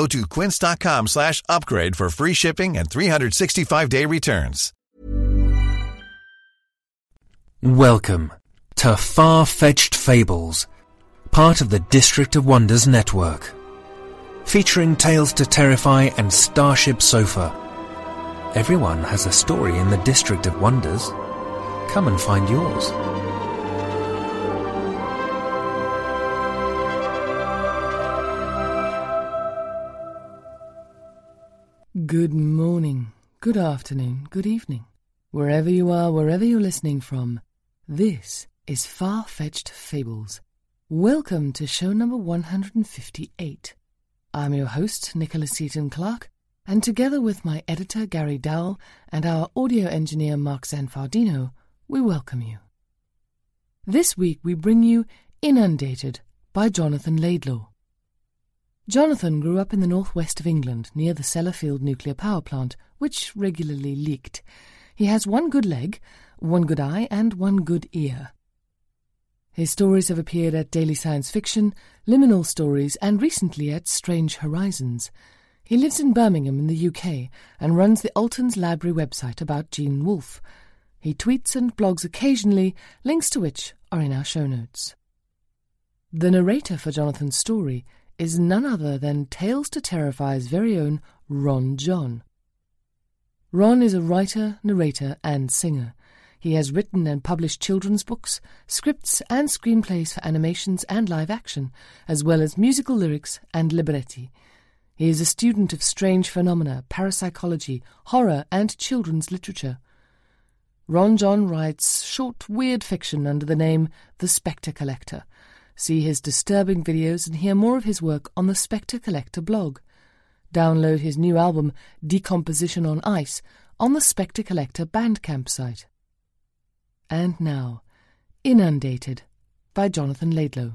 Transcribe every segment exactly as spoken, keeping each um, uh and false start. Go to quince dot com slash upgrade for free shipping and three sixty-five day returns. Welcome to Far-Fetched Fables, part of the District of Wonders network. Featuring Tales to Terrify and Starship Sofa. Everyone has a story in the District of Wonders. Come and find yours. Good morning, good afternoon, good evening. Wherever you are, wherever you're listening from, this is Far-Fetched Fables. Welcome to show number one hundred fifty-eight. I'm your host, Nicholas Seaton-Clark, and together with my editor, Gary Dowell, and our audio engineer, Mark Sanfardino, we welcome you. This week we bring you Inundated by Jonathan Laidlaw. Jonathan grew up in the northwest of England, near the Sellafield nuclear power plant, which regularly leaked. He has one good leg, one good eye, and one good ear. His stories have appeared at Daily Science Fiction, Liminal Stories, and recently at Strange Horizons. He lives in Birmingham in the U K and runs the Alton's Library website about Gene Wolfe. He tweets and blogs occasionally, links to which are in our show notes. The narrator for Jonathan's story is none other than Tales to Terrify's very own Ron John. Ron is a writer, narrator and singer. He has written and published children's books, scripts and screenplays for animations and live action, as well as musical lyrics and libretti. He is a student of strange phenomena, parapsychology, horror and children's literature. Ron John writes short, weird fiction under the name The Spectre Collector. See his disturbing videos and hear more of his work on the Spectre Collector blog. Download his new album, Decomposition on Ice, on the Spectre Collector Bandcamp site. And now, Inundated by Jonathan Laidlaw.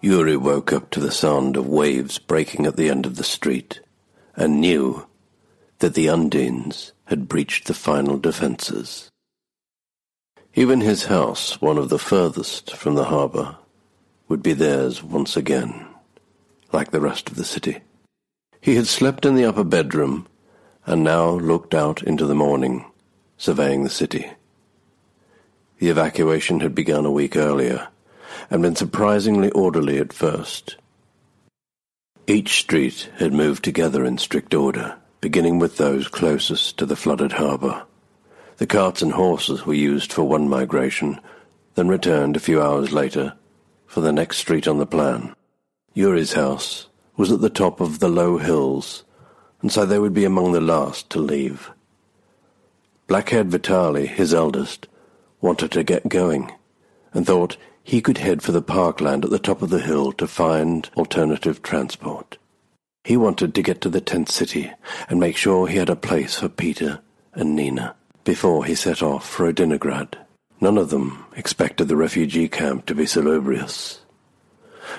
Yuri woke up to the sound of waves breaking at the end of the street and knew that the Undines had breached the final defences. Even his house, one of the furthest from the harbour, would be theirs once again, like the rest of the city. He had slept in the upper bedroom and now looked out into the morning, surveying the city. The evacuation had begun a week earlier, and been surprisingly orderly at first. Each street had moved together in strict order, beginning with those closest to the flooded harbour. The carts and horses were used for one migration, then returned a few hours later for the next street on the plan. Yuri's house was at the top of the low hills, and so they would be among the last to leave. Black-haired Vitali, his eldest, wanted to get going, and thought he could head for the parkland at the top of the hill to find alternative transport. He wanted to get to the tent city and make sure he had a place for Peter and Nina before he set off for Odinograd. None of them expected the refugee camp to be salubrious.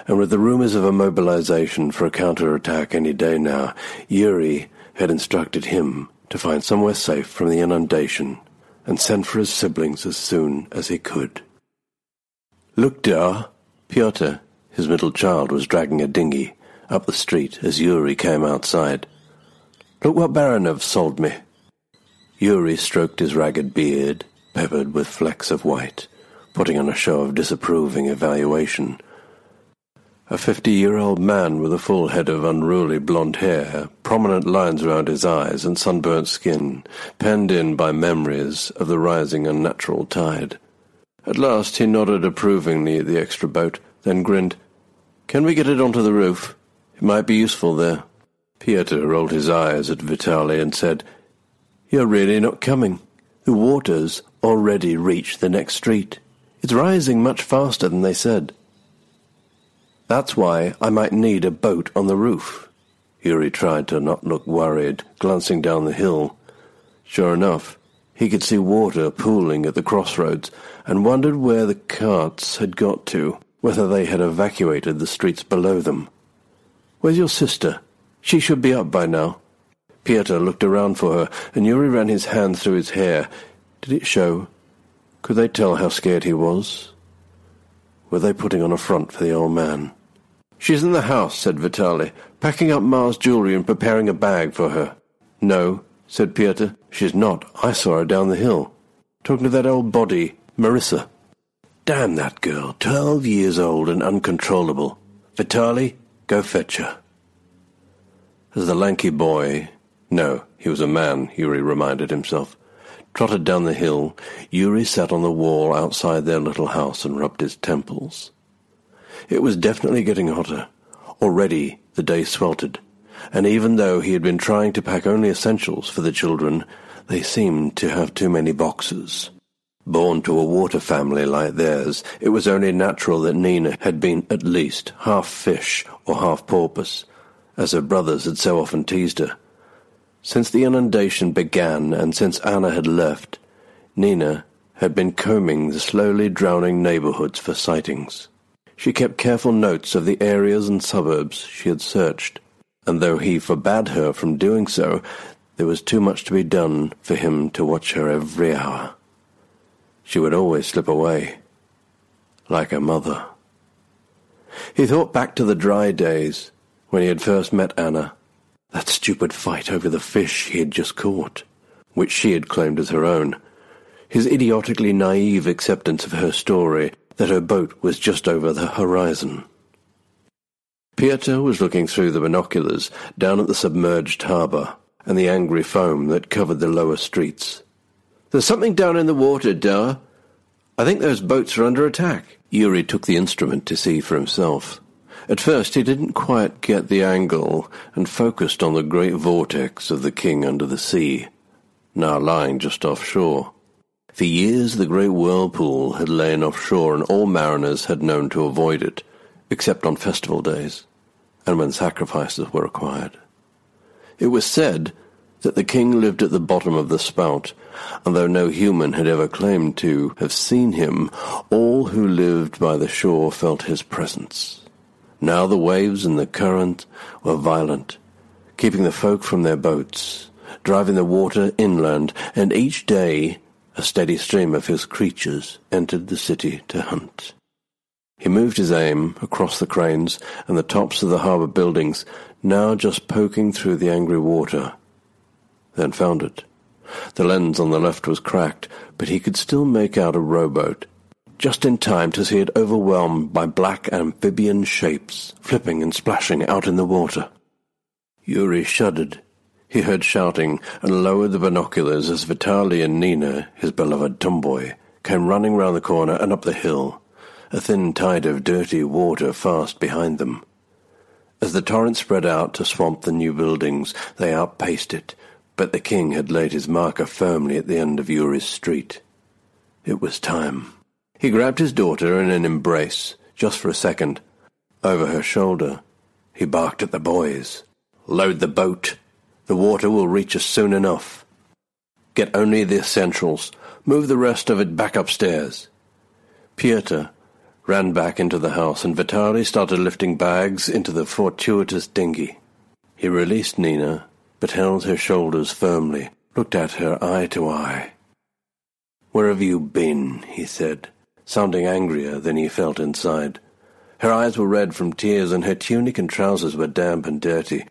And with the rumours of a mobilisation for a counterattack any day now, Yuri had instructed him to find somewhere safe from the inundation and send for his siblings as soon as he could. "Look, dear." Pyotr, his middle child, was dragging a dinghy up the street as Yuri came outside. "Look what Baranov sold me." Yuri stroked his ragged beard, peppered with flecks of white, putting on a show of disapproving evaluation. A fifty-year-old man with a full head of unruly blonde hair, prominent lines around his eyes and sunburnt skin, penned in by memories of the rising unnatural tide. At last he nodded approvingly at the extra boat, then grinned. "Can we get it onto the roof? It might be useful there." Pieter rolled his eyes at Vitali and said, "You're really not coming. The water's already reached the next street. It's rising much faster than they said." "That's why I might need a boat on the roof." Yuri tried to not look worried, glancing down the hill. Sure enough, he could see water pooling at the crossroads and wondered where the carts had got to, whether they had evacuated the streets below them. "Where's your sister? She should be up by now." Pieter looked around for her, and Yuri ran his hand through his hair. Did it show? Could they tell how scared he was? Were they putting on a front for the old man? "She's in the house," said Vitali, "packing up Ma's jewellery and preparing a bag for her." "No," said Pieter, "she's not. I saw her down the hill, talking to that old body, Marissa." "Damn that girl, twelve years old and uncontrollable. Vitali, go fetch her." As the lanky boy, no, he was a man, Yuri reminded himself, trotted down the hill, Yuri sat on the wall outside their little house and rubbed his temples. It was definitely getting hotter. Already the day sweltered, and even though he had been trying to pack only essentials for the children, they seemed to have too many boxes. Born to a water family like theirs, it was only natural that Nina had been at least half fish or half porpoise, as her brothers had so often teased her. Since the inundation began and since Anna had left, Nina had been combing the slowly drowning neighborhoods for sightings. She kept careful notes of the areas and suburbs she had searched, and though he forbade her from doing so, there was too much to be done for him to watch her every hour. She would always slip away, like her mother. He thought back to the dry days when he had first met Anna. That stupid fight over the fish he had just caught, which she had claimed as her own, his idiotically naive acceptance of her story that her boat was just over the horizon. Pieter was looking through the binoculars down at the submerged harbour and the angry foam that covered the lower streets. "There's something down in the water, Dara. I think those boats are under attack." Yuri took the instrument to see for himself. At first he didn't quite get the angle and focused on the great vortex of the king under the sea, now lying just offshore. For years the great whirlpool had lain offshore and all mariners had known to avoid it, except on festival days, and when sacrifices were required. It was said that the king lived at the bottom of the spout, and though no human had ever claimed to have seen him, all who lived by the shore felt his presence. Now the waves and the current were violent, keeping the folk from their boats, driving the water inland, and each day a steady stream of his creatures entered the city to hunt. He moved his aim across the cranes and the tops of the harbour buildings, now just poking through the angry water, then found it. The lens on the left was cracked, but he could still make out a rowboat, just in time to see it overwhelmed by black amphibian shapes, flipping and splashing out in the water. Yuri shuddered. He heard shouting and lowered the binoculars as Vitali and Nina, his beloved tomboy, came running round the corner and up the hill, a thin tide of dirty water fast behind them. As the torrent spread out to swamp the new buildings, they outpaced it, but the king had laid his marker firmly at the end of Yuri's street. It was time. He grabbed his daughter in an embrace, just for a second. Over her shoulder, he barked at the boys. "Load the boat. The water will reach us soon enough. Get only the essentials. Move the rest of it back upstairs." Pieter ran back into the house, and Vitali started lifting bags into the fortuitous dinghy. He released Nina, but held her shoulders firmly, looked at her eye to eye. "Where have you been?" he said, sounding angrier than he felt inside. Her eyes were red from tears, and her tunic and trousers were damp and dirty.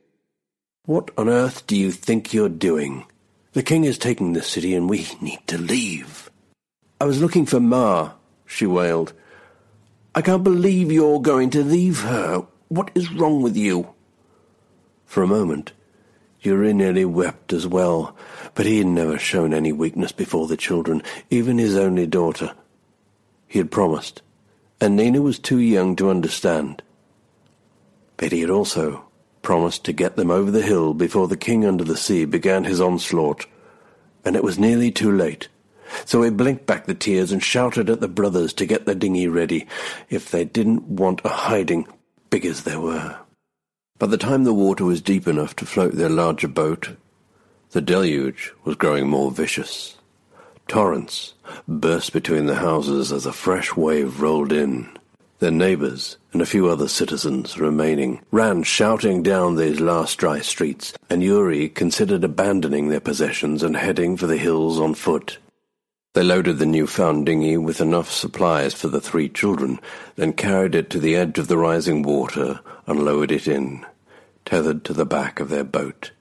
"What on earth do you think you're doing? The king is taking this city, and we need to leave." "I was looking for Ma," she wailed. "I can't believe you're going to leave her. What is wrong with you?" For a moment, Uri nearly wept as well, but he had never shown any weakness before the children, even his only daughter. He had promised, and Nina was too young to understand. Betty had also promised to get them over the hill before the King Under the Sea began his onslaught, and it was nearly too late. So he blinked back the tears and shouted at the brothers to get their dinghy ready, if they didn't want a hiding, big as they were. By the time the water was deep enough to float their larger boat, the deluge was growing more vicious. Torrents burst between the houses as a fresh wave rolled in. Their neighbours and a few other citizens remaining ran shouting down these last dry streets, and Uri considered abandoning their possessions and heading for the hills on foot. They loaded the new-found dinghy with enough supplies for the three children, then carried it to the edge of the rising water and lowered it in, tethered to the back of their boat.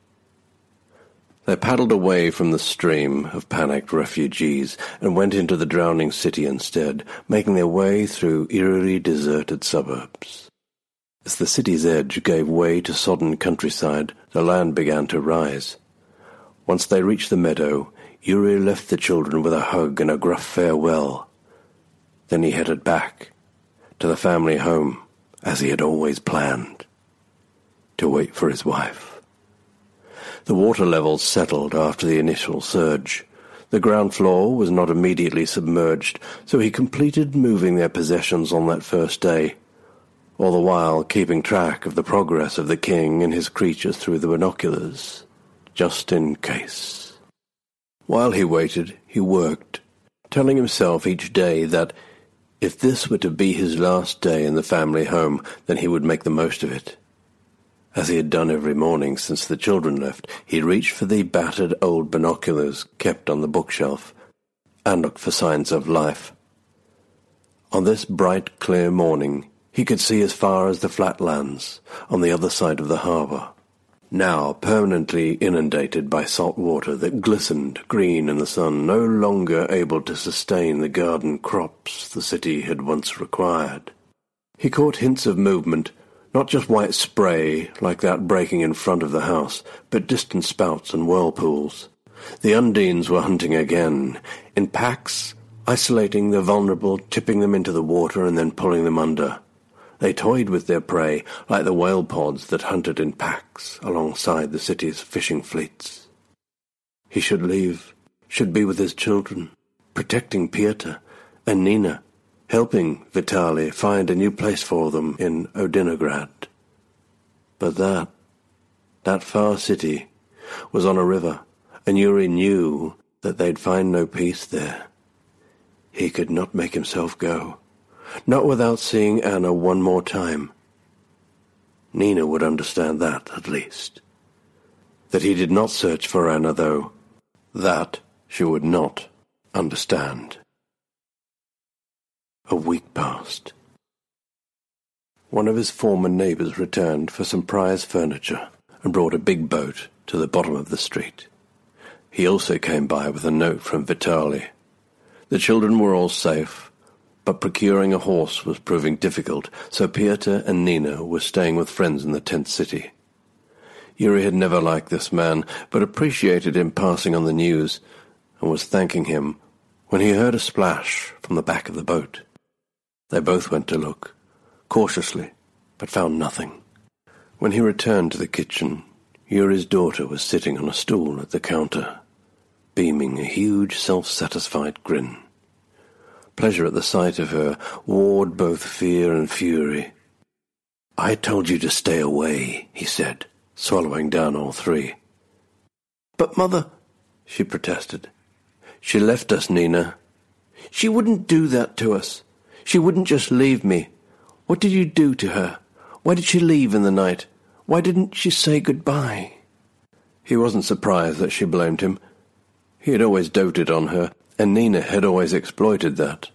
They paddled away from the stream of panicked refugees and went into the drowning city instead, making their way through eerily deserted suburbs. As the city's edge gave way to sodden countryside, the land began to rise. Once they reached the meadow, Uri left the children with a hug and a gruff farewell. Then he headed back to the family home, as he had always planned, to wait for his wife. The water levels settled after the initial surge. The ground floor was not immediately submerged, so he completed moving their possessions on that first day, all the while keeping track of the progress of the king and his creatures through the binoculars, just in case. While he waited, he worked, telling himself each day that if this were to be his last day in the family home, then he would make the most of it. As he had done every morning since the children left, he reached for the battered old binoculars kept on the bookshelf and looked for signs of life. On this bright, clear morning, he could see as far as the flatlands on the other side of the harbour, now permanently inundated by salt water that glistened green in the sun, no longer able to sustain the garden crops the city had once required. He caught hints of movement, not just white spray like that breaking in front of the house, but distant spouts and whirlpools. The Undines were hunting again, in packs, isolating the vulnerable, tipping them into the water and then pulling them under. They toyed with their prey like the whale pods that hunted in packs alongside the city's fishing fleets. He should leave, should be with his children, protecting Pieta and Nina, helping Vitali find a new place for them in Odinograd. But that, that far city, was on a river, and Uri knew that they'd find no peace there. He could not make himself go. Not without seeing Anna one more time. Nina would understand that, at least. That he did not search for Anna, though, that she would not understand. A week passed. One of his former neighbours returned for some prize furniture and brought a big boat to the bottom of the street. He also came by with a note from Vitali. The children were all safe, but procuring a horse was proving difficult, so Pieta and Nina were staying with friends in the tent city. Uri had never liked this man, but appreciated him passing on the news, and was thanking him when he heard a splash from the back of the boat. They both went to look, cautiously, but found nothing. When he returned to the kitchen, Uri's daughter was sitting on a stool at the counter, beaming a huge, self-satisfied grin. Pleasure at the sight of her warred both fear and fury. "I told you to stay away," he said, swallowing down all three. "But, Mother," she protested. "She left us, Nina. She wouldn't do that to us. She wouldn't just leave me. What did you do to her? Why did she leave in the night? Why didn't she say goodbye?" He wasn't surprised that she blamed him. He had always doted on her, and Nina had always exploited that.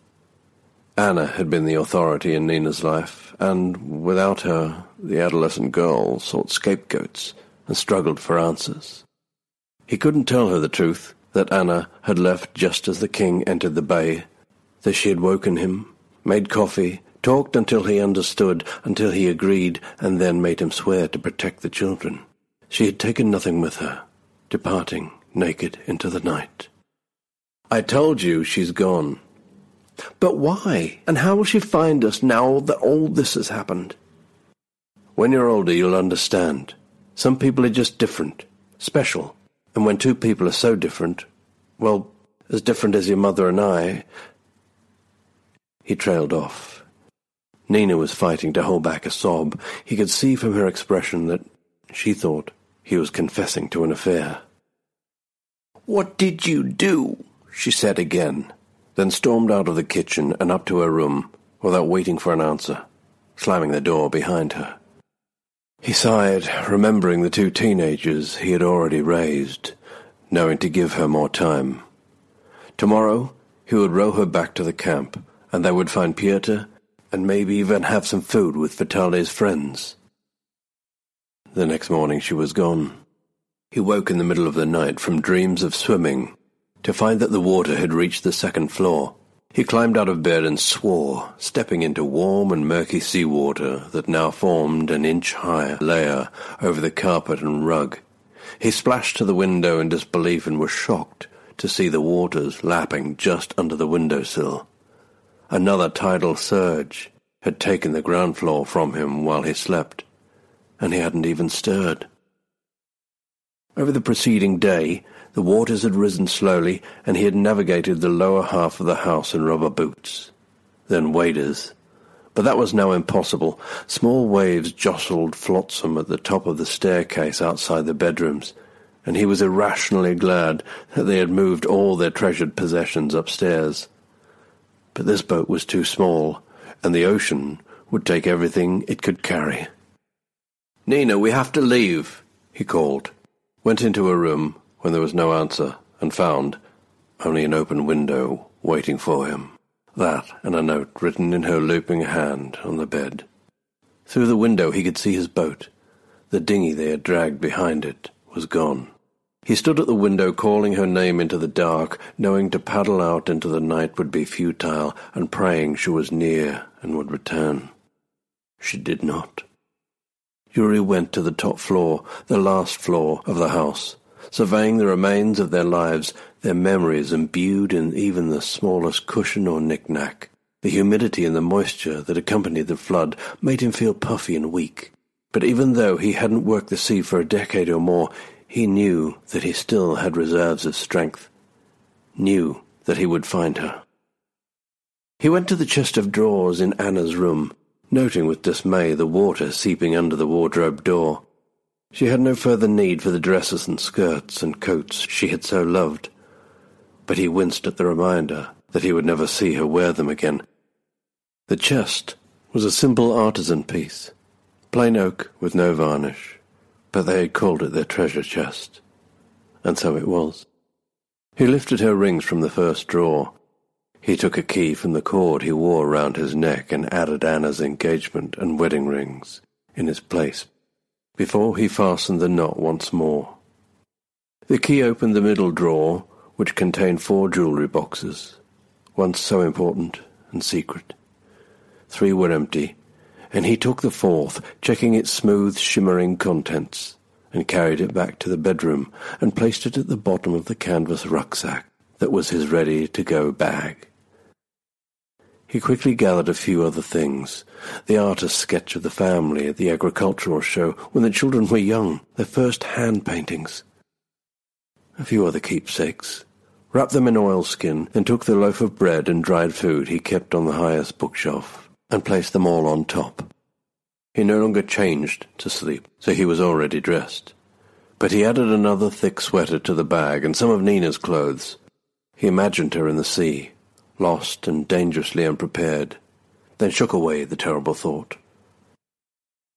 Anna had been the authority in Nina's life, and without her, the adolescent girl sought scapegoats and struggled for answers. He couldn't tell her the truth, that Anna had left just as the king entered the bay, that she had woken him, made coffee, talked until he understood, until he agreed, and then made him swear to protect the children. She had taken nothing with her, departing naked into the night. I told you she's gone. But why? And how will she find us now that all this has happened? When you're older, you'll understand. Some people are just different, special. And when two people are so different, well, as different as your mother and I... He trailed off. Nina was fighting to hold back a sob. He could see from her expression that she thought he was confessing to an affair. "What did you do?" she said again, then stormed out of the kitchen and up to her room without waiting for an answer, slamming the door behind her. He sighed, remembering the two teenagers he had already raised, knowing to give her more time. Tomorrow he would row her back to the camp, and they would find Piotr and maybe even have some food with Vitale's friends. The next morning she was gone. He woke in the middle of the night from dreams of swimming, to find that the water had reached the second floor. He climbed out of bed and swore, stepping into warm and murky seawater that now formed an inch-high layer over the carpet and rug. He splashed to the window in disbelief and was shocked to see the waters lapping just under the windowsill. Another tidal surge had taken the ground floor from him while he slept, and he hadn't even stirred. Over the preceding day, the waters had risen slowly, and he had navigated the lower half of the house in rubber boots, then waders. But that was now impossible. Small waves jostled flotsam at the top of the staircase outside the bedrooms, and he was irrationally glad that they had moved all their treasured possessions upstairs. But this boat was too small, and the ocean would take everything it could carry. "Nina, we have to leave," he called, went into her room when there was no answer, and found only an open window waiting for him, that and a note written in her looping hand on the bed. Through the window he could see his boat. The dinghy they had dragged behind it was gone. He stood at the window calling her name into the dark, knowing to paddle out into the night would be futile, and praying she was near and would return. She did not. Yuri went to the top floor, the last floor of the house, surveying the remains of their lives, their memories imbued in even the smallest cushion or knick-knack. The humidity and the moisture that accompanied the flood made him feel puffy and weak. But even though he hadn't worked the sea for a decade or more, he knew that he still had reserves of strength, knew that he would find her. He went to the chest of drawers in Anna's room, noting with dismay the water seeping under the wardrobe door. She had no further need for the dresses and skirts and coats she had so loved, but he winced at the reminder that he would never see her wear them again. The chest was a simple artisan piece, plain oak with no varnish. But they had called it their treasure chest, and so it was. He lifted her rings from the first drawer. He took a key from the cord he wore round his neck and added Anna's engagement and wedding rings in its place, before he fastened the knot once more. The key opened the middle drawer, which contained four jewellery boxes, once so important and secret. Three were empty, and he took the fourth, checking its smooth, shimmering contents, and carried it back to the bedroom and placed it at the bottom of the canvas rucksack that was his ready-to-go bag. He quickly gathered a few other things, the artist's sketch of the family at the agricultural show when the children were young, their first hand paintings, a few other keepsakes, wrapped them in oilskin, then took the loaf of bread and dried food he kept on the highest bookshelf, and placed them all on top. He no longer changed to sleep, so he was already dressed. But he added another thick sweater to the bag and some of Nina's clothes. He imagined her in the sea, lost and dangerously unprepared, then shook away the terrible thought.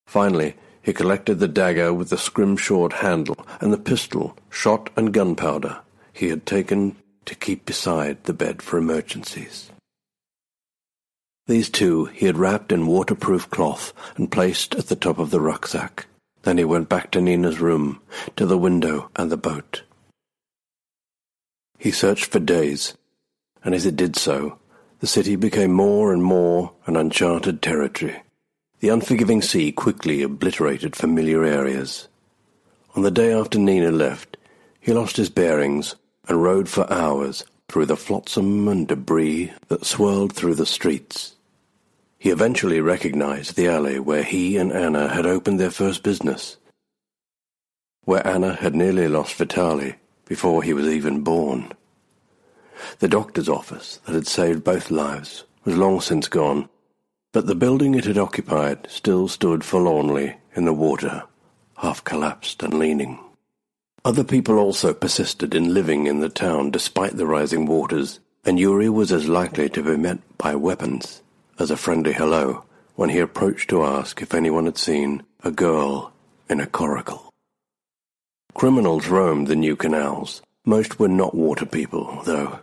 Finally, he collected the dagger with the scrimshawed handle and the pistol, shot and gunpowder he had taken to keep beside the bed for emergencies. These two he had wrapped in waterproof cloth and placed at the top of the rucksack. Then he went back to Nina's room, to the window and the boat. He searched for days, and as he did so, The city became more and more an uncharted territory. The unforgiving sea quickly obliterated familiar areas. On the day after Nina left, he lost his bearings and rode for hours through the flotsam and debris that swirled through the streets. He eventually recognized the alley where he and Anna had opened their first business, where Anna had nearly lost Vitali before he was even born. The doctor's office that had saved both lives was long since gone, but the building it had occupied still stood forlornly in the water, half collapsed and leaning. Other people also persisted in living in the town despite the rising waters, and Yuri was as likely to be met by weapons as a friendly hello when he approached to ask if anyone had seen a girl in a coracle. Criminals roamed the new canals. Most were not water people, though,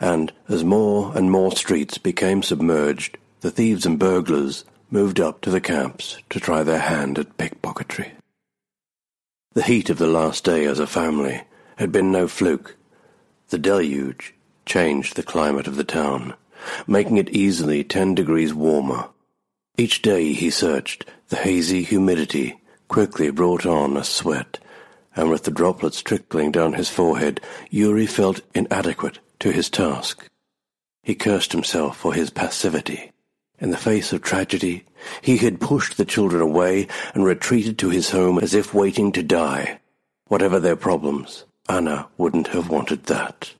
and as more and more streets became submerged, the thieves and burglars moved up to the camps to try their hand at pickpocketry. The heat of the last day as a family had been no fluke. The deluge changed the climate of the town, making it easily ten degrees warmer. Each day he searched, the hazy humidity quickly brought on a sweat, and with the droplets trickling down his forehead, Yuri felt inadequate to his task. He cursed himself for his passivity. In the face of tragedy, he had pushed the children away and retreated to his home as if waiting to die. Whatever their problems, Anna wouldn't have wanted that.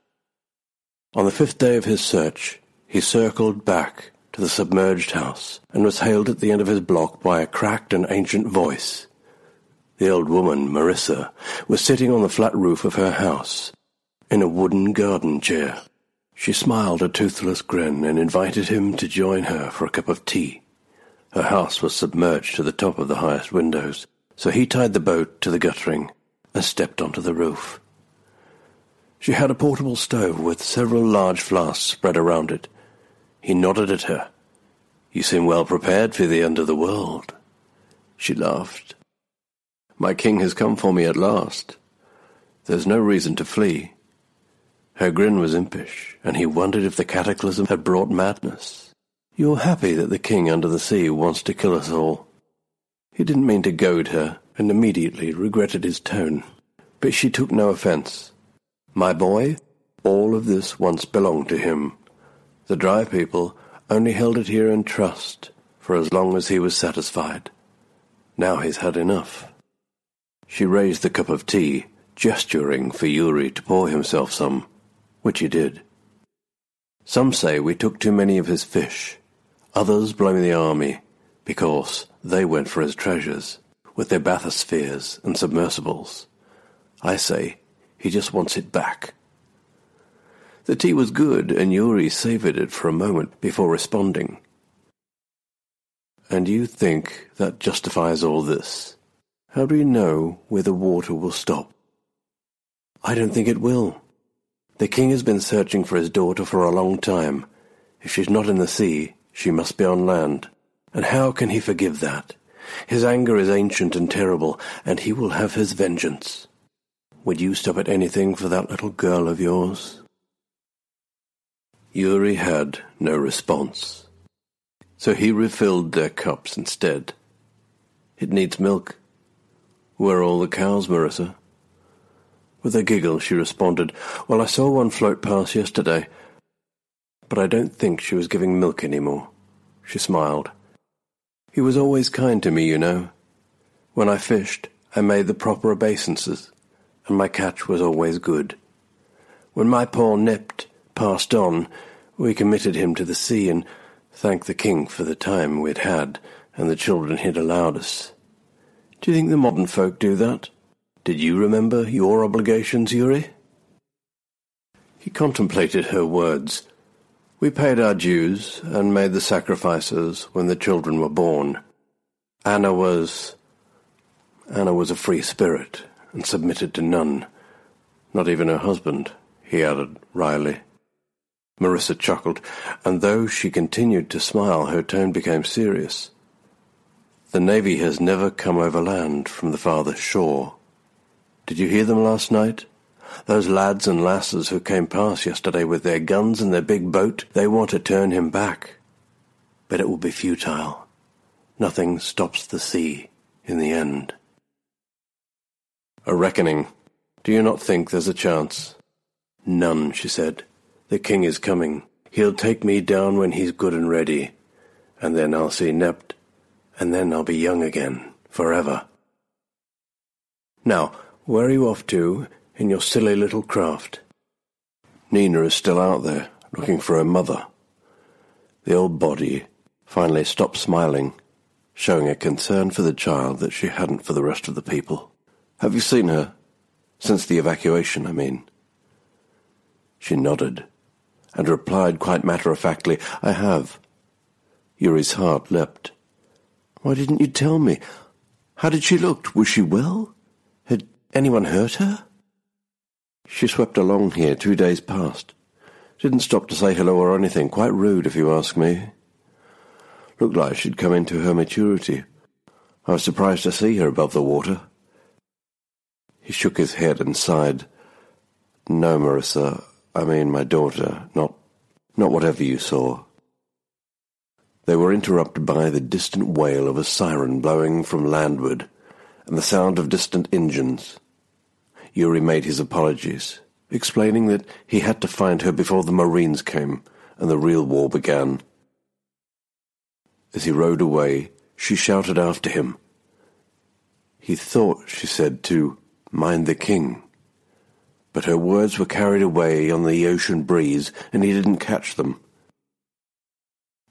On the fifth day of his search, he circled back to the submerged house and was hailed at the end of his block by a cracked and ancient voice. The old woman, Marissa, was sitting on the flat roof of her house, in a wooden garden chair. She smiled a toothless grin and invited him to join her for a cup of tea. Her house was submerged to the top of the highest windows, so he tied the boat to the guttering and stepped onto the roof. She had a portable stove with several large flasks spread around it. He nodded at her. "You seem well prepared for the end of the world." She laughed. "My king has come for me at last. There's no reason to flee." Her grin was impish, and he wondered if the cataclysm had brought madness. "You're happy that the king under the sea wants to kill us all." He didn't mean to goad her, and immediately regretted his tone. But she took no offense. "My boy, all of this once belonged to him. The dry people only held it here in trust for as long as he was satisfied. Now he's had enough." She raised the cup of tea, gesturing for Yuri to pour himself some, which he did. "Some say we took too many of his fish. Others blame the army, because they went for his treasures, with their bathyspheres and submersibles. I say he just wants it back." The tea was good, and Yuri savoured it for a moment before responding. "And you think that justifies all this? How do you know where the water will stop?" "I don't think it will. The king has been searching for his daughter for a long time. If she's not in the sea, she must be on land. And how can he forgive that? His anger is ancient and terrible, and he will have his vengeance. Would you stop at anything for that little girl of yours?" Yuri had no response, so he refilled their cups instead. "It needs milk. Where are all the cows, Marissa?" With a giggle she responded, "Well, I saw one float past yesterday, but I don't think she was giving milk anymore." She smiled. "He was always kind to me, you know. When I fished, I made the proper obeisances, and my catch was always good. When my poor Nept passed on, we committed him to the sea and thanked the king for the time we'd had and the children he'd allowed us. Do you think the modern folk do that? Did you remember your obligations, Yuri?" He contemplated her words. "We paid our dues and made the sacrifices when the children were born. Anna was... Anna was a free spirit and submitted to none. Not even her husband," he added wryly. Marissa chuckled, and though she continued to smile, her tone became serious. "The Navy has never come overland from the farthest shore. Did you hear them last night? Those lads and lasses who came past yesterday with their guns and their big boat, they want to turn him back. But it will be futile. Nothing stops the sea in the end. A reckoning. Do you not think there's a chance? None, she said. The king is coming. He'll take me down when he's good and ready. And then I'll see Nept, and then I'll be young again, forever. Now, where are you off to, in your silly little craft? Nina is still out there, looking for her mother. The old body finally stopped smiling, showing a concern for the child that she hadn't for the rest of the people. Have you seen her? Since the evacuation, I mean. She nodded, and replied quite matter-of-factly, I have. Yuri's heart leapt. Why didn't you tell me? How did she look? Was she well? Had anyone hurt her? She swept along here two days past. Didn't stop to say hello or anything. Quite rude, if you ask me. Looked like she'd come into her maturity. I was surprised to see her above the water. He shook his head and sighed. No, Marissa, I mean my daughter, not, not whatever you saw. They were interrupted by the distant wail of a siren blowing from landward, and the sound of distant engines. Yuri made his apologies, explaining that he had to find her before the Marines came and the real war began. As he rode away, she shouted after him. He thought she said to mind the king, but her words were carried away on the ocean breeze, and he didn't catch them.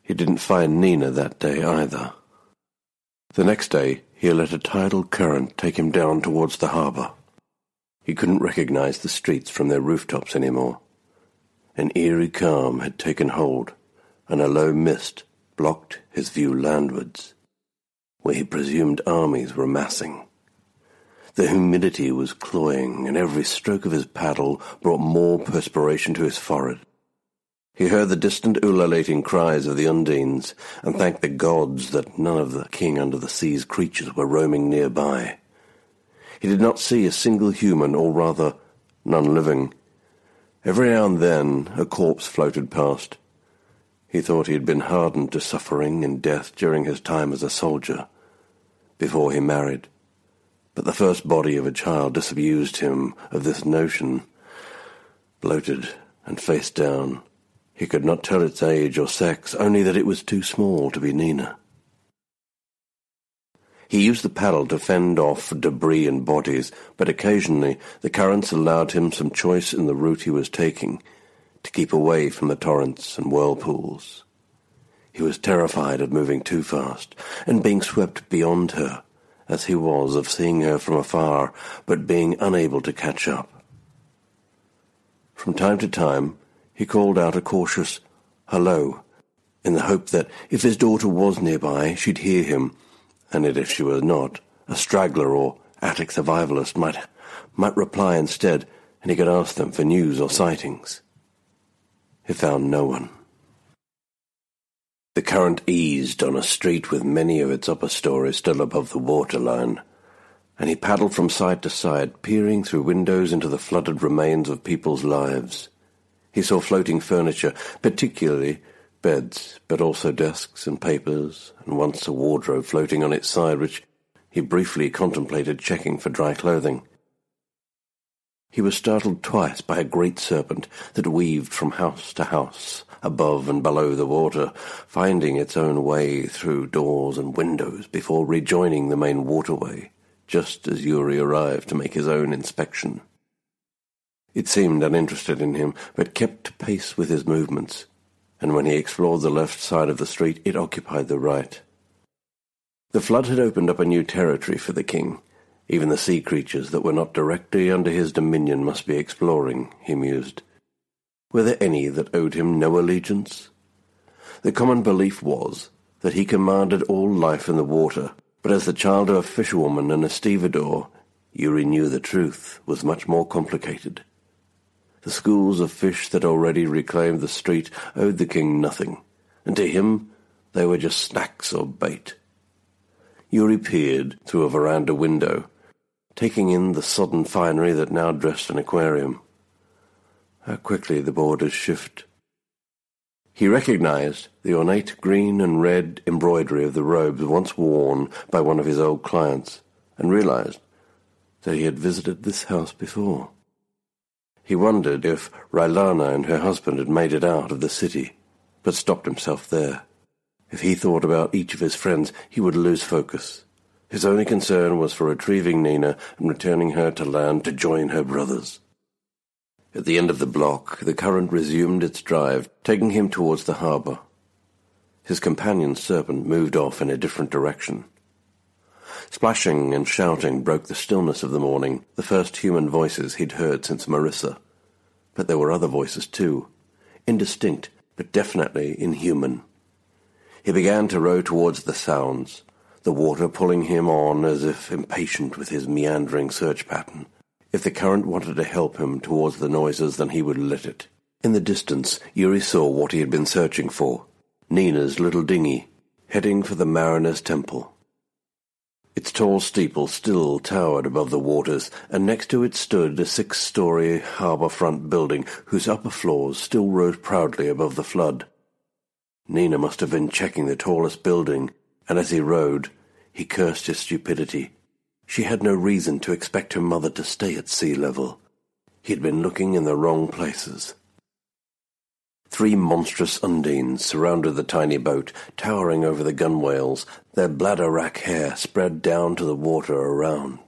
He didn't find Nina that day either. The next day he let a tidal current take him down towards the harbour. He couldn't recognise the streets from their rooftops anymore. An eerie calm had taken hold, and a low mist blocked his view landwards, where he presumed armies were massing. The humidity was cloying, and every stroke of his paddle brought more perspiration to his forehead. He heard the distant ululating cries of the Undines, and thanked the gods that none of the king under the sea's creatures were roaming nearby. He did not see a single human, or rather, none living. Every now and then a corpse floated past. He thought he had been hardened to suffering and death during his time as a soldier, before he married. But the first body of a child disabused him of this notion. Bloated and face down, he could not tell its age or sex, only that it was too small to be Nina. He used the paddle to fend off debris and bodies, but occasionally the currents allowed him some choice in the route he was taking, to keep away from the torrents and whirlpools. He was terrified of moving too fast, and being swept beyond her, as he was of seeing her from afar, but being unable to catch up. From time to time, he called out a cautious hello, in the hope that if his daughter was nearby, she'd hear him, and that if she was not, a straggler or attic survivalist might, might reply instead, and he could ask them for news or sightings. He found no one. The current eased on a street with many of its upper stories still above the waterline, and he paddled from side to side, peering through windows into the flooded remains of people's lives. He saw floating furniture, particularly beds, but also desks and papers, and once a wardrobe floating on its side, which he briefly contemplated checking for dry clothing. He was startled twice by a great serpent that weaved from house to house, above and below the water, finding its own way through doors and windows before rejoining the main waterway, just as Yuri arrived to make his own inspection. It seemed uninterested in him, but kept pace with his movements, and when he explored the left side of the street, it occupied the right. The flood had opened up a new territory for the king. Even the sea creatures that were not directly under his dominion must be exploring, he mused. Were there any that owed him no allegiance? The common belief was that he commanded all life in the water, but as the child of a fisherwoman and a stevedore, Yuri knew the truth was much more complicated. The schools of fish that already reclaimed the street owed the king nothing, and to him they were just snacks or bait. Yuri peered through a veranda window, taking in the sodden finery that now dressed an aquarium. How quickly the borders shift. He recognised the ornate green and red embroidery of the robes once worn by one of his old clients, and realised that he had visited this house before. He wondered if Rylana and her husband had made it out of the city, but stopped himself there. If he thought about each of his friends, he would lose focus. His only concern was for retrieving Nina and returning her to land to join her brothers. At the end of the block, the current resumed its drive, taking him towards the harbour. His companion Serpent moved off in a different direction. Splashing and shouting broke the stillness of the morning, the first human voices he'd heard since Marissa. But there were other voices too, indistinct but definitely inhuman. He began to row towards the sounds, the water pulling him on as if impatient with his meandering search pattern. If the current wanted to help him towards the noises, then he would let it. In the distance, Yuri saw what he had been searching for, Nina's little dinghy, heading for the Mariner's Temple. Its tall steeple still towered above the waters, and next to it stood a six-story harbour-front building whose upper floors still rose proudly above the flood. Nina must have been checking the tallest building, and as he rowed, he cursed his stupidity. She had no reason to expect her mother to stay at sea level. He had been looking in the wrong places. Three monstrous Undines surrounded the tiny boat, towering over the gunwales, their bladder-wrack hair spread down to the water around.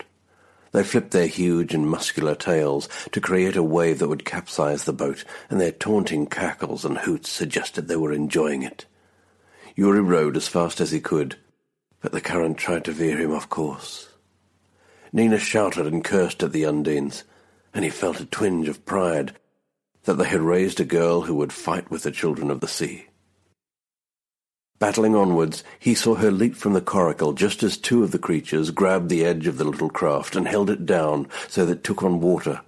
They flipped their huge and muscular tails to create a wave that would capsize the boat, and their taunting cackles and hoots suggested they were enjoying it. Yuri rowed as fast as he could, but the current tried to veer him off course. Nina shouted and cursed at the Undines, and he felt a twinge of pride that they had raised a girl who would fight with the children of the sea. Battling onwards, he saw her leap from the coracle just as two of the creatures grabbed the edge of the little craft and held it down so that it took on water.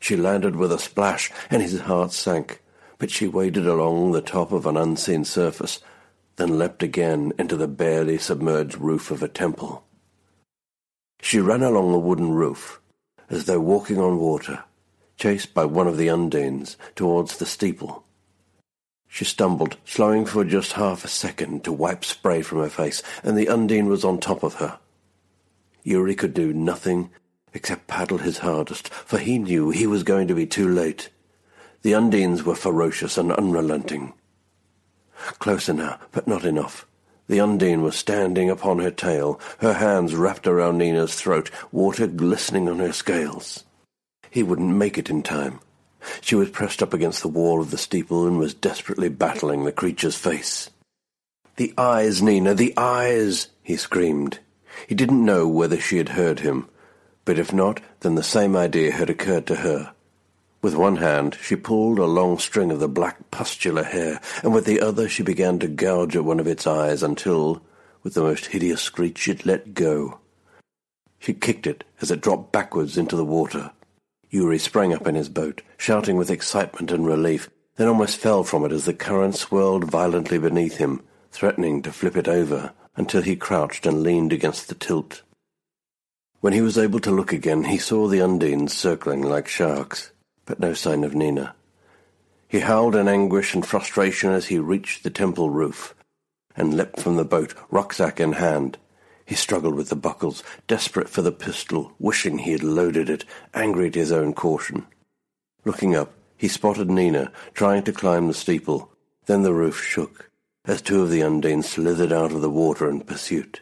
She landed with a splash, and his heart sank, but she waded along the top of an unseen surface, then leapt again into the barely submerged roof of a temple. She ran along the wooden roof, as though walking on water, chased by one of the Undines towards the steeple. She stumbled, slowing for just half a second to wipe spray from her face, and the Undine was on top of her. Yuri could do nothing except paddle his hardest, for he knew he was going to be too late. The Undines were ferocious and unrelenting. Closer now, but not enough. The Undine was standing upon her tail, her hands wrapped around Nina's throat, water glistening on her scales. He wouldn't make it in time. She was pressed up against the wall of the steeple and was desperately battling the creature's face. "The eyes, Nina, the eyes!" he screamed. He didn't know whether she had heard him, but if not, then the same idea had occurred to her. With one hand she pulled a long string of the black pustular hair, and with the other she began to gouge at one of its eyes until, with the most hideous screech, it let go. She kicked it as it dropped backwards into the water. Yuri sprang up in his boat, shouting with excitement and relief, then almost fell from it as the current swirled violently beneath him, threatening to flip it over until he crouched and leaned against the tilt. When he was able to look again, he saw the Undines circling like sharks, but no sign of Nina. He howled in anguish and frustration as he reached the temple roof and leapt from the boat, rucksack in hand. He struggled with the buckles, desperate for the pistol, wishing he had loaded it, angry at his own caution. Looking up, he spotted Nina, trying to climb the steeple. Then the roof shook, as two of the Undines slithered out of the water in pursuit.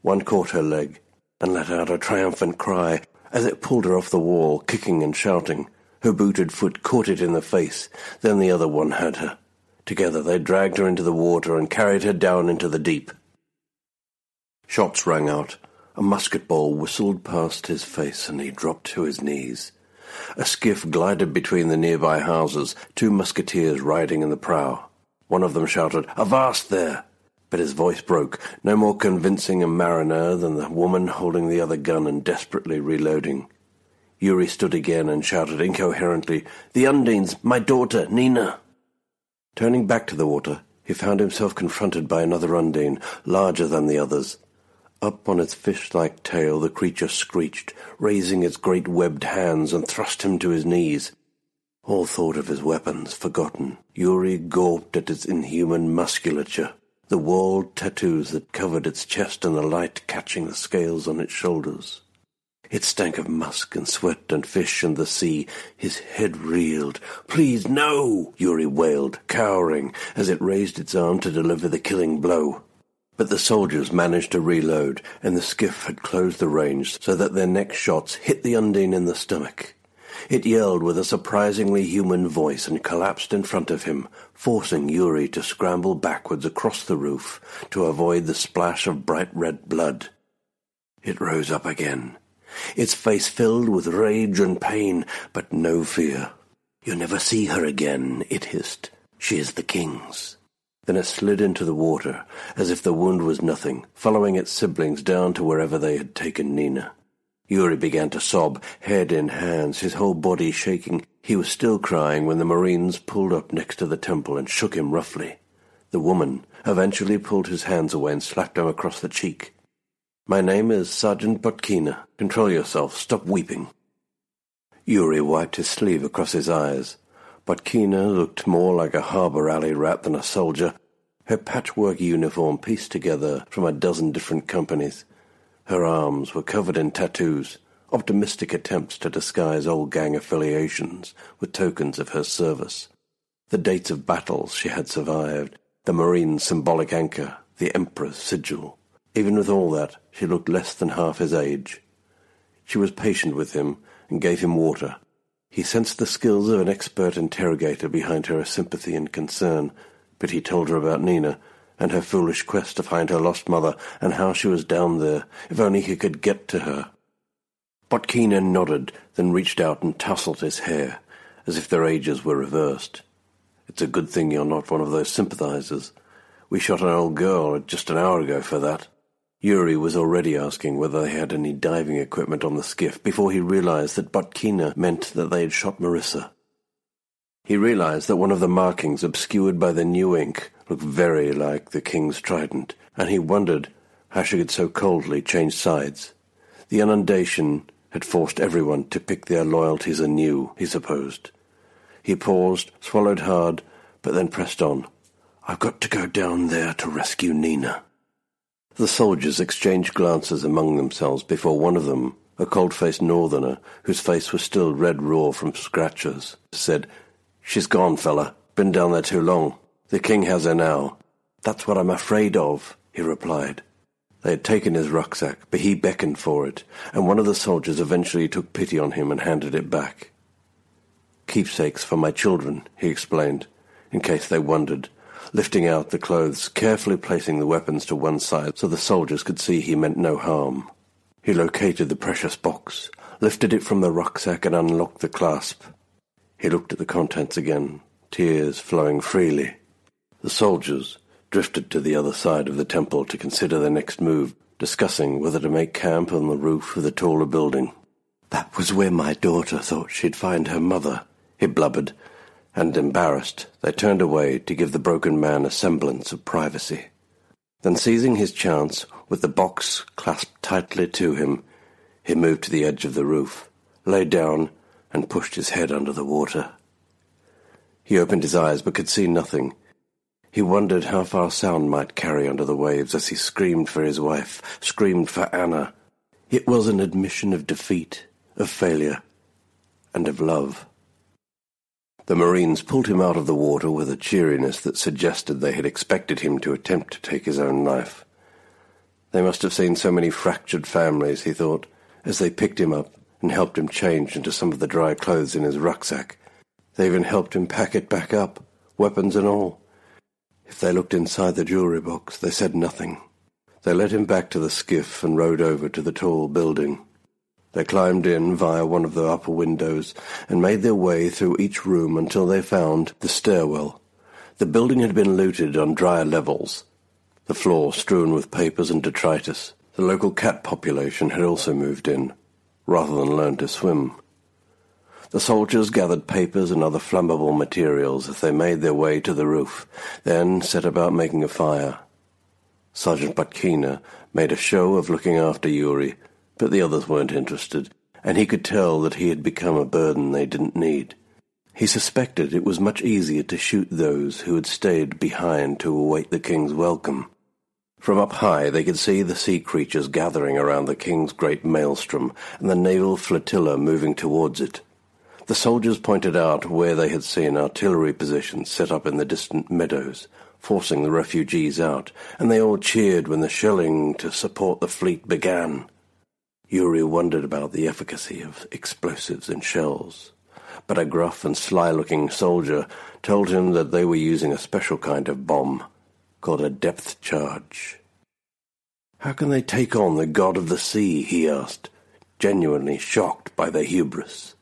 One caught her leg and let out a triumphant cry as it pulled her off the wall, kicking and shouting. Her booted foot caught it in the face, then the other one had her. Together they dragged her into the water and carried her down into the deep. Shots rang out. A musket ball whistled past his face, and he dropped to his knees. A skiff glided between the nearby houses, two musketeers riding in the prow. One of them shouted, "Avast there!" But his voice broke, no more convincing a mariner than the woman holding the other gun and desperately reloading. Yuri stood again and shouted incoherently, "The Undines! My daughter! Nina!" Turning back to the water, he found himself confronted by another Undine, larger than the others. Up on its fish-like tail the creature screeched, raising its great webbed hands and thrust him to his knees. All thought of his weapons forgotten, Yuri gawped at its inhuman musculature, the walled tattoos that covered its chest and the light catching the scales on its shoulders. It stank of musk and sweat and fish and the sea. His head reeled. "Please, no!" Yuri wailed, cowering, as it raised its arm to deliver the killing blow. But the soldiers managed to reload, and the skiff had closed the range so that their next shots hit the Undine in the stomach. It yelled with a surprisingly human voice and collapsed in front of him, forcing Yuri to scramble backwards across the roof to avoid the splash of bright red blood. It rose up again, its face filled with rage and pain, but no fear. "You never see her again," it hissed. "She is the king's." Then it slid into the water, as if the wound was nothing, following its siblings down to wherever they had taken Nina. Yuri began to sob, head in hands, his whole body shaking. He was still crying when the Marines pulled up next to the temple and shook him roughly. The woman eventually pulled his hands away and slapped him across the cheek. "My name is Sergeant Botkina. Control yourself. Stop weeping." Yuri wiped his sleeve across his eyes. Botkina looked more like a harbour alley rat than a soldier, her patchwork uniform pieced together from a dozen different companies. Her arms were covered in tattoos, optimistic attempts to disguise old gang affiliations with tokens of her service. The dates of battles she had survived, the Marine's symbolic anchor, the Emperor's sigil. Even with all that, she looked less than half his age. She was patient with him and gave him water. He sensed the skills of an expert interrogator behind her sympathy and concern, but he told her about Nina, and her foolish quest to find her lost mother, and how she was down there, if only he could get to her. Botkina nodded, then reached out and tousled his hair, as if their ages were reversed. "It's a good thing you're not one of those sympathizers. We shot an old girl just an hour ago for that." Yuri was already asking whether they had any diving equipment on the skiff before he realized that Botkina meant that they had shot Marissa. He realized that one of the markings obscured by the new ink looked very like the king's trident, and he wondered how she could so coldly change sides. The inundation had forced everyone to pick their loyalties anew, he supposed. He paused, swallowed hard, but then pressed on. "I've got to go down there to rescue Nina." The soldiers exchanged glances among themselves before one of them, a cold-faced northerner, whose face was still red raw from scratches, said, "She's gone, fella. Been down there too long. The king has her now." "That's what I'm afraid of," he replied. They had taken his rucksack, but he beckoned for it, and one of the soldiers eventually took pity on him and handed it back. "Keepsakes for my children," he explained, in case they wondered, lifting out the clothes, carefully placing the weapons to one side so the soldiers could see he meant no harm. He located the precious box, lifted it from the rucksack and unlocked the clasp. He looked at the contents again, tears flowing freely. The soldiers drifted to the other side of the temple to consider their next move, discussing whether to make camp on the roof of the taller building. "That was where my daughter thought she'd find her mother," he blubbered, and, embarrassed, they turned away to give the broken man a semblance of privacy. Then, seizing his chance, with the box clasped tightly to him, he moved to the edge of the roof, lay down, and pushed his head under the water. He opened his eyes but could see nothing. He wondered how far sound might carry under the waves as he screamed for his wife, screamed for Anna. It was an admission of defeat, of failure, and of love. The Marines pulled him out of the water with a cheeriness that suggested they had expected him to attempt to take his own life. They must have seen so many fractured families, he thought, as they picked him up and helped him change into some of the dry clothes in his rucksack. They even helped him pack it back up, weapons and all. If they looked inside the jewellery box, they said nothing. They led him back to the skiff and rowed over to the tall building. They climbed in via one of the upper windows and made their way through each room until they found the stairwell. The building had been looted on drier levels, the floor strewn with papers and detritus. The local cat population had also moved in, rather than learned to swim. The soldiers gathered papers and other flammable materials as they made their way to the roof, then set about making a fire. Sergeant Butkina made a show of looking after Yuri, but the others weren't interested, and he could tell that he had become a burden they didn't need. He suspected it was much easier to shoot those who had stayed behind to await the king's welcome. From up high they could see the sea creatures gathering around the king's great maelstrom and the naval flotilla moving towards it. The soldiers pointed out where they had seen artillery positions set up in the distant meadows, forcing the refugees out, and they all cheered when the shelling to support the fleet began. Yuri wondered about the efficacy of explosives and shells, but a gruff and sly-looking soldier told him that they were using a special kind of bomb, called a depth charge. "How can they take on the god of the sea?" he asked, genuinely shocked by their hubris.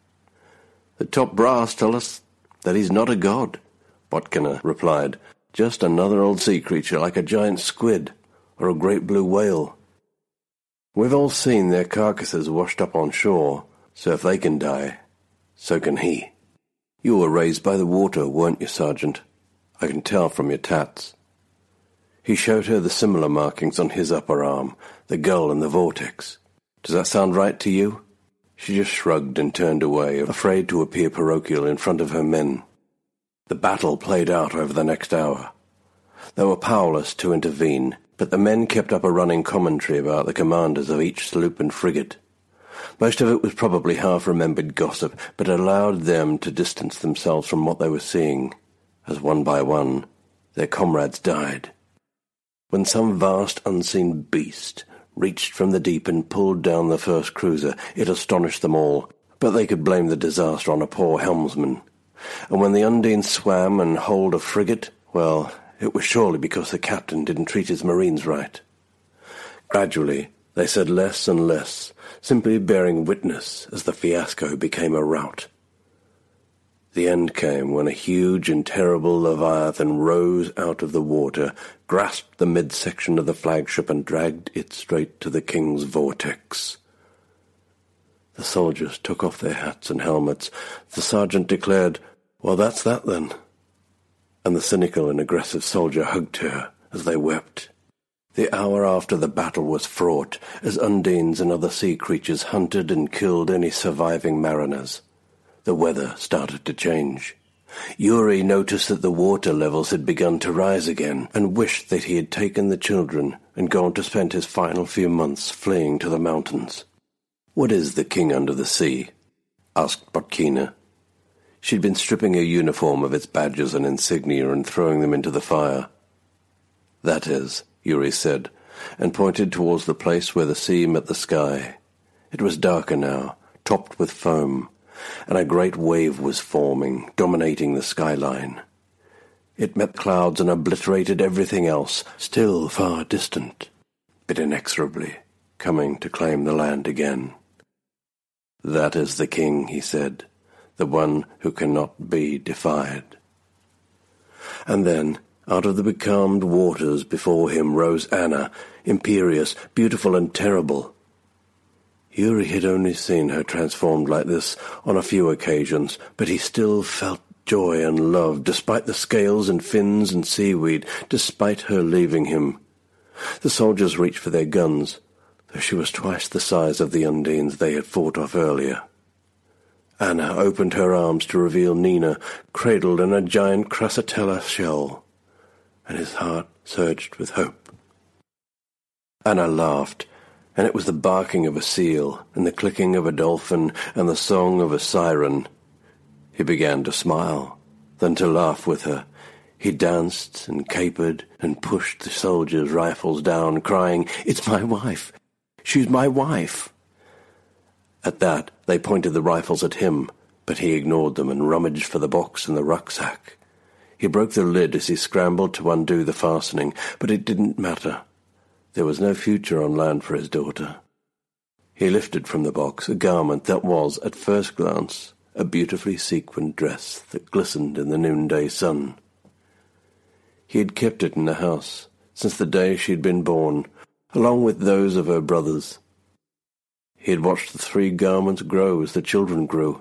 "The top brass tell us that he's not a god," Botkina replied. "Just another old sea creature like a giant squid or a great blue whale. We've all seen their carcasses washed up on shore, so if they can die, so can he. You were raised by the water, weren't you, Sergeant? I can tell from your tats." He showed her the similar markings on his upper arm, the gull and the vortex. "Does that sound right to you?" She just shrugged and turned away, afraid to appear parochial in front of her men. The battle played out over the next hour. They were powerless to intervene, but the men kept up a running commentary about the commanders of each sloop and frigate. Most of it was probably half-remembered gossip, but allowed them to distance themselves from what they were seeing, as one by one their comrades died. When some vast unseen beast reached from the deep and pulled down the first cruiser, it astonished them all, but they could blame the disaster on a poor helmsman. And when the Undine swam and holed a frigate, well, it was surely because the captain didn't treat his marines right. Gradually, they said less and less, simply bearing witness as the fiasco became a rout. The end came when a huge and terrible leviathan rose out of the water, grasped the midsection of the flagship and dragged it straight to the king's vortex. The soldiers took off their hats and helmets. The sergeant declared, "Well, that's that then." And the cynical and aggressive soldier hugged her as they wept. The hour after the battle was fraught, as Undines and other sea creatures hunted and killed any surviving mariners. The weather started to change. Yuri noticed that the water levels had begun to rise again and wished that he had taken the children and gone to spend his final few months fleeing to the mountains. "What is the king under the sea?" asked Botkina. She'd been stripping her uniform of its badges and insignia and throwing them into the fire. "That is," Yuri said, and pointed towards the place where the sea met the sky. It was darker now, topped with foam, and a great wave was forming, dominating the skyline. It met clouds and obliterated everything else, still far distant, but inexorably coming to claim the land again. "That is the king," he said, "the one who cannot be defied." And then, out of the becalmed waters before him rose Anna, imperious, beautiful and terrible. Yuri had only seen her transformed like this on a few occasions, but he still felt joy and love, despite the scales and fins and seaweed, despite her leaving him. The soldiers reached for their guns, though she was twice the size of the Undines they had fought off earlier. Anna opened her arms to reveal Nina, cradled in a giant crassatella shell, and his heart surged with hope. Anna laughed, and it was the barking of a seal, and the clicking of a dolphin, and the song of a siren. He began to smile, then to laugh with her. He danced and capered and pushed the soldiers' rifles down, crying, "It's my wife! She's my wife!" At that, they pointed the rifles at him, but he ignored them and rummaged for the box and the rucksack. He broke the lid as he scrambled to undo the fastening, but it didn't matter. There was no future on land for his daughter. He lifted from the box a garment that was, at first glance, a beautifully sequined dress that glistened in the noonday sun. He had kept it in the house since the day she had been born, along with those of her brothers. He had watched the three garments grow as the children grew.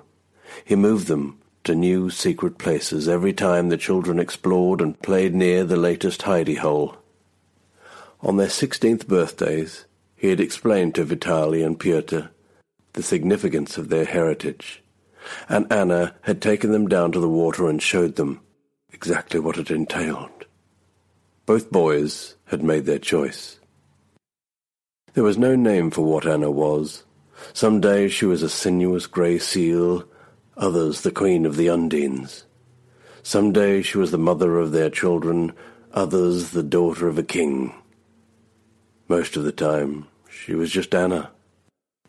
He moved them to new secret places every time the children explored and played near the latest hidey hole. On their sixteenth birthdays, he had explained to Vitali and Pyotr the significance of their heritage, and Anna had taken them down to the water and showed them exactly what it entailed. Both boys had made their choice. There was no name for what Anna was. Some days she was a sinuous grey seal, others the queen of the Undines. Some days she was the mother of their children, others the daughter of a king. Most of the time she was just Anna,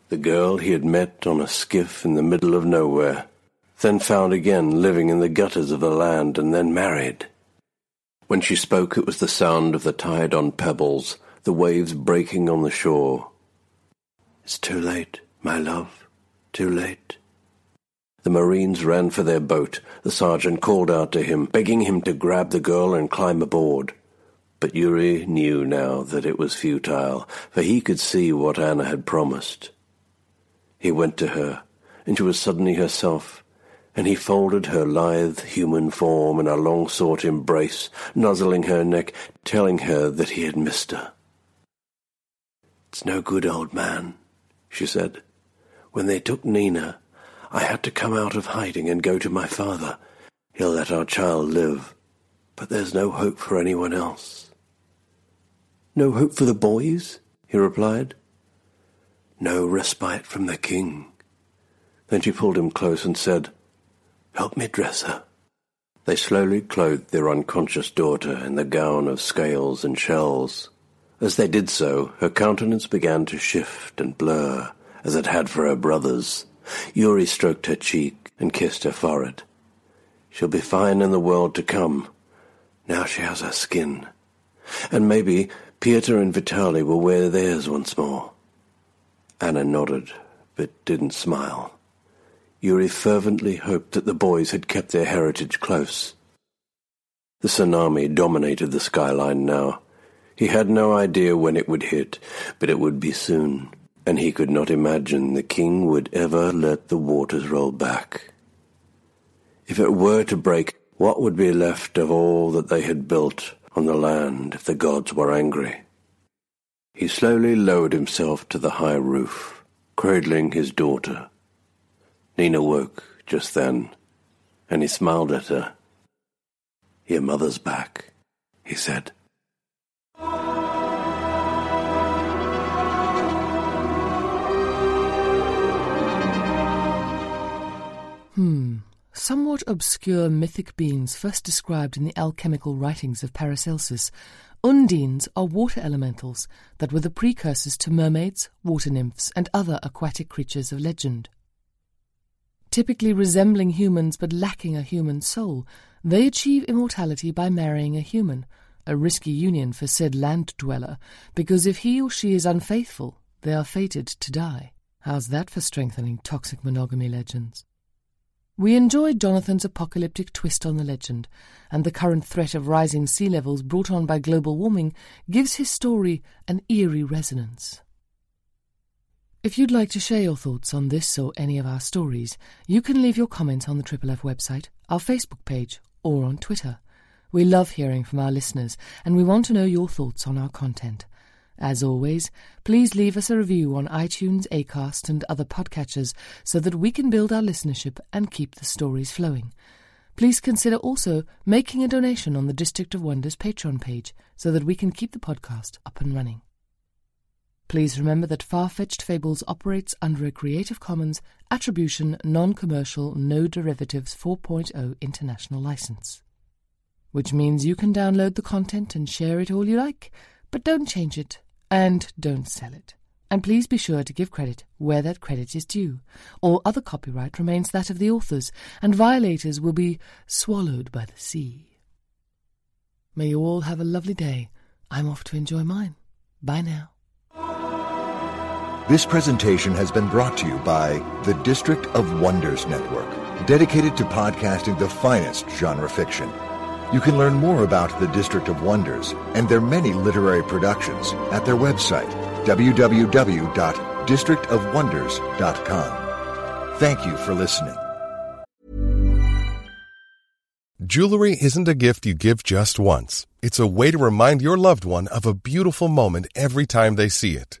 the girl he had met on a skiff in the middle of nowhere, then found again living in the gutters of a land and then married. When she spoke it was the sound of the tide on pebbles, the waves breaking on the shore. "It's too late, my love, too late." The Marines ran for their boat. The sergeant called out to him, begging him to grab the girl and climb aboard. But Yuri knew now that it was futile, for he could see what Anna had promised. He went to her, and she was suddenly herself, and he folded her lithe human form in a long-sought embrace, nuzzling her neck, telling her that he had missed her. "It's no good, old man," she said. "When they took Nina, I had to come out of hiding and go to my father. He'll let our child live, but there's no hope for anyone else." "No hope for the boys?" he replied. "No respite from the king." Then she pulled him close and said, "Help me dress her." They slowly clothed their unconscious daughter in the gown of scales and shells. As they did so, her countenance began to shift and blur, as it had for her brother's. Yuri stroked her cheek and kissed her forehead. "She'll be fine in the world to come. Now she has her skin. And maybe Pyotr and Vitali will wear theirs once more." Anna nodded, but didn't smile. Yuri fervently hoped that the boys had kept their heritage close. The tsunami dominated the skyline now. He had no idea when it would hit, but it would be soon, and he could not imagine the king would ever let the waters roll back. If it were to break, what would be left of all that they had built on the land if the gods were angry? He slowly lowered himself to the high roof, cradling his daughter. Nina woke just then, and he smiled at her. "Your mother's back," he said. Hmm. Somewhat obscure mythic beings first described in the alchemical writings of Paracelsus. Undines are water elementals that were the precursors to mermaids, water nymphs, and other aquatic creatures of legend. Typically resembling humans but lacking a human soul, they achieve immortality by marrying a human, a risky union for said land-dweller, because if he or she is unfaithful, they are fated to die. How's that for strengthening toxic monogamy legends? We enjoyed Jonathan's apocalyptic twist on the legend, and the current threat of rising sea levels brought on by global warming gives his story an eerie resonance. If you'd like to share your thoughts on this or any of our stories, you can leave your comments on the Triple F website, our Facebook page, or on Twitter. We love hearing from our listeners, and we want to know your thoughts on our content. As always, please leave us a review on iTunes, Acast and other podcatchers so that we can build our listenership and keep the stories flowing. Please consider also making a donation on the District of Wonders Patreon page so that we can keep the podcast up and running. Please remember that Far-Fetched Fables operates under a Creative Commons Attribution Non-Commercial No Derivatives four point oh International License, which means you can download the content and share it all you like, but don't change it. And don't sell it. And please be sure to give credit where that credit is due. All other copyright remains that of the authors, and violators will be swallowed by the sea. May you all have a lovely day. I'm off to enjoy mine. Bye now. This presentation has been brought to you by the District of Wonders Network, dedicated to podcasting the finest genre fiction. You can learn more about the District of Wonders and their many literary productions at their website, w w w dot district of wonders dot com. Thank you for listening. Jewelry isn't a gift you give just once. It's a way to remind your loved one of a beautiful moment every time they see it.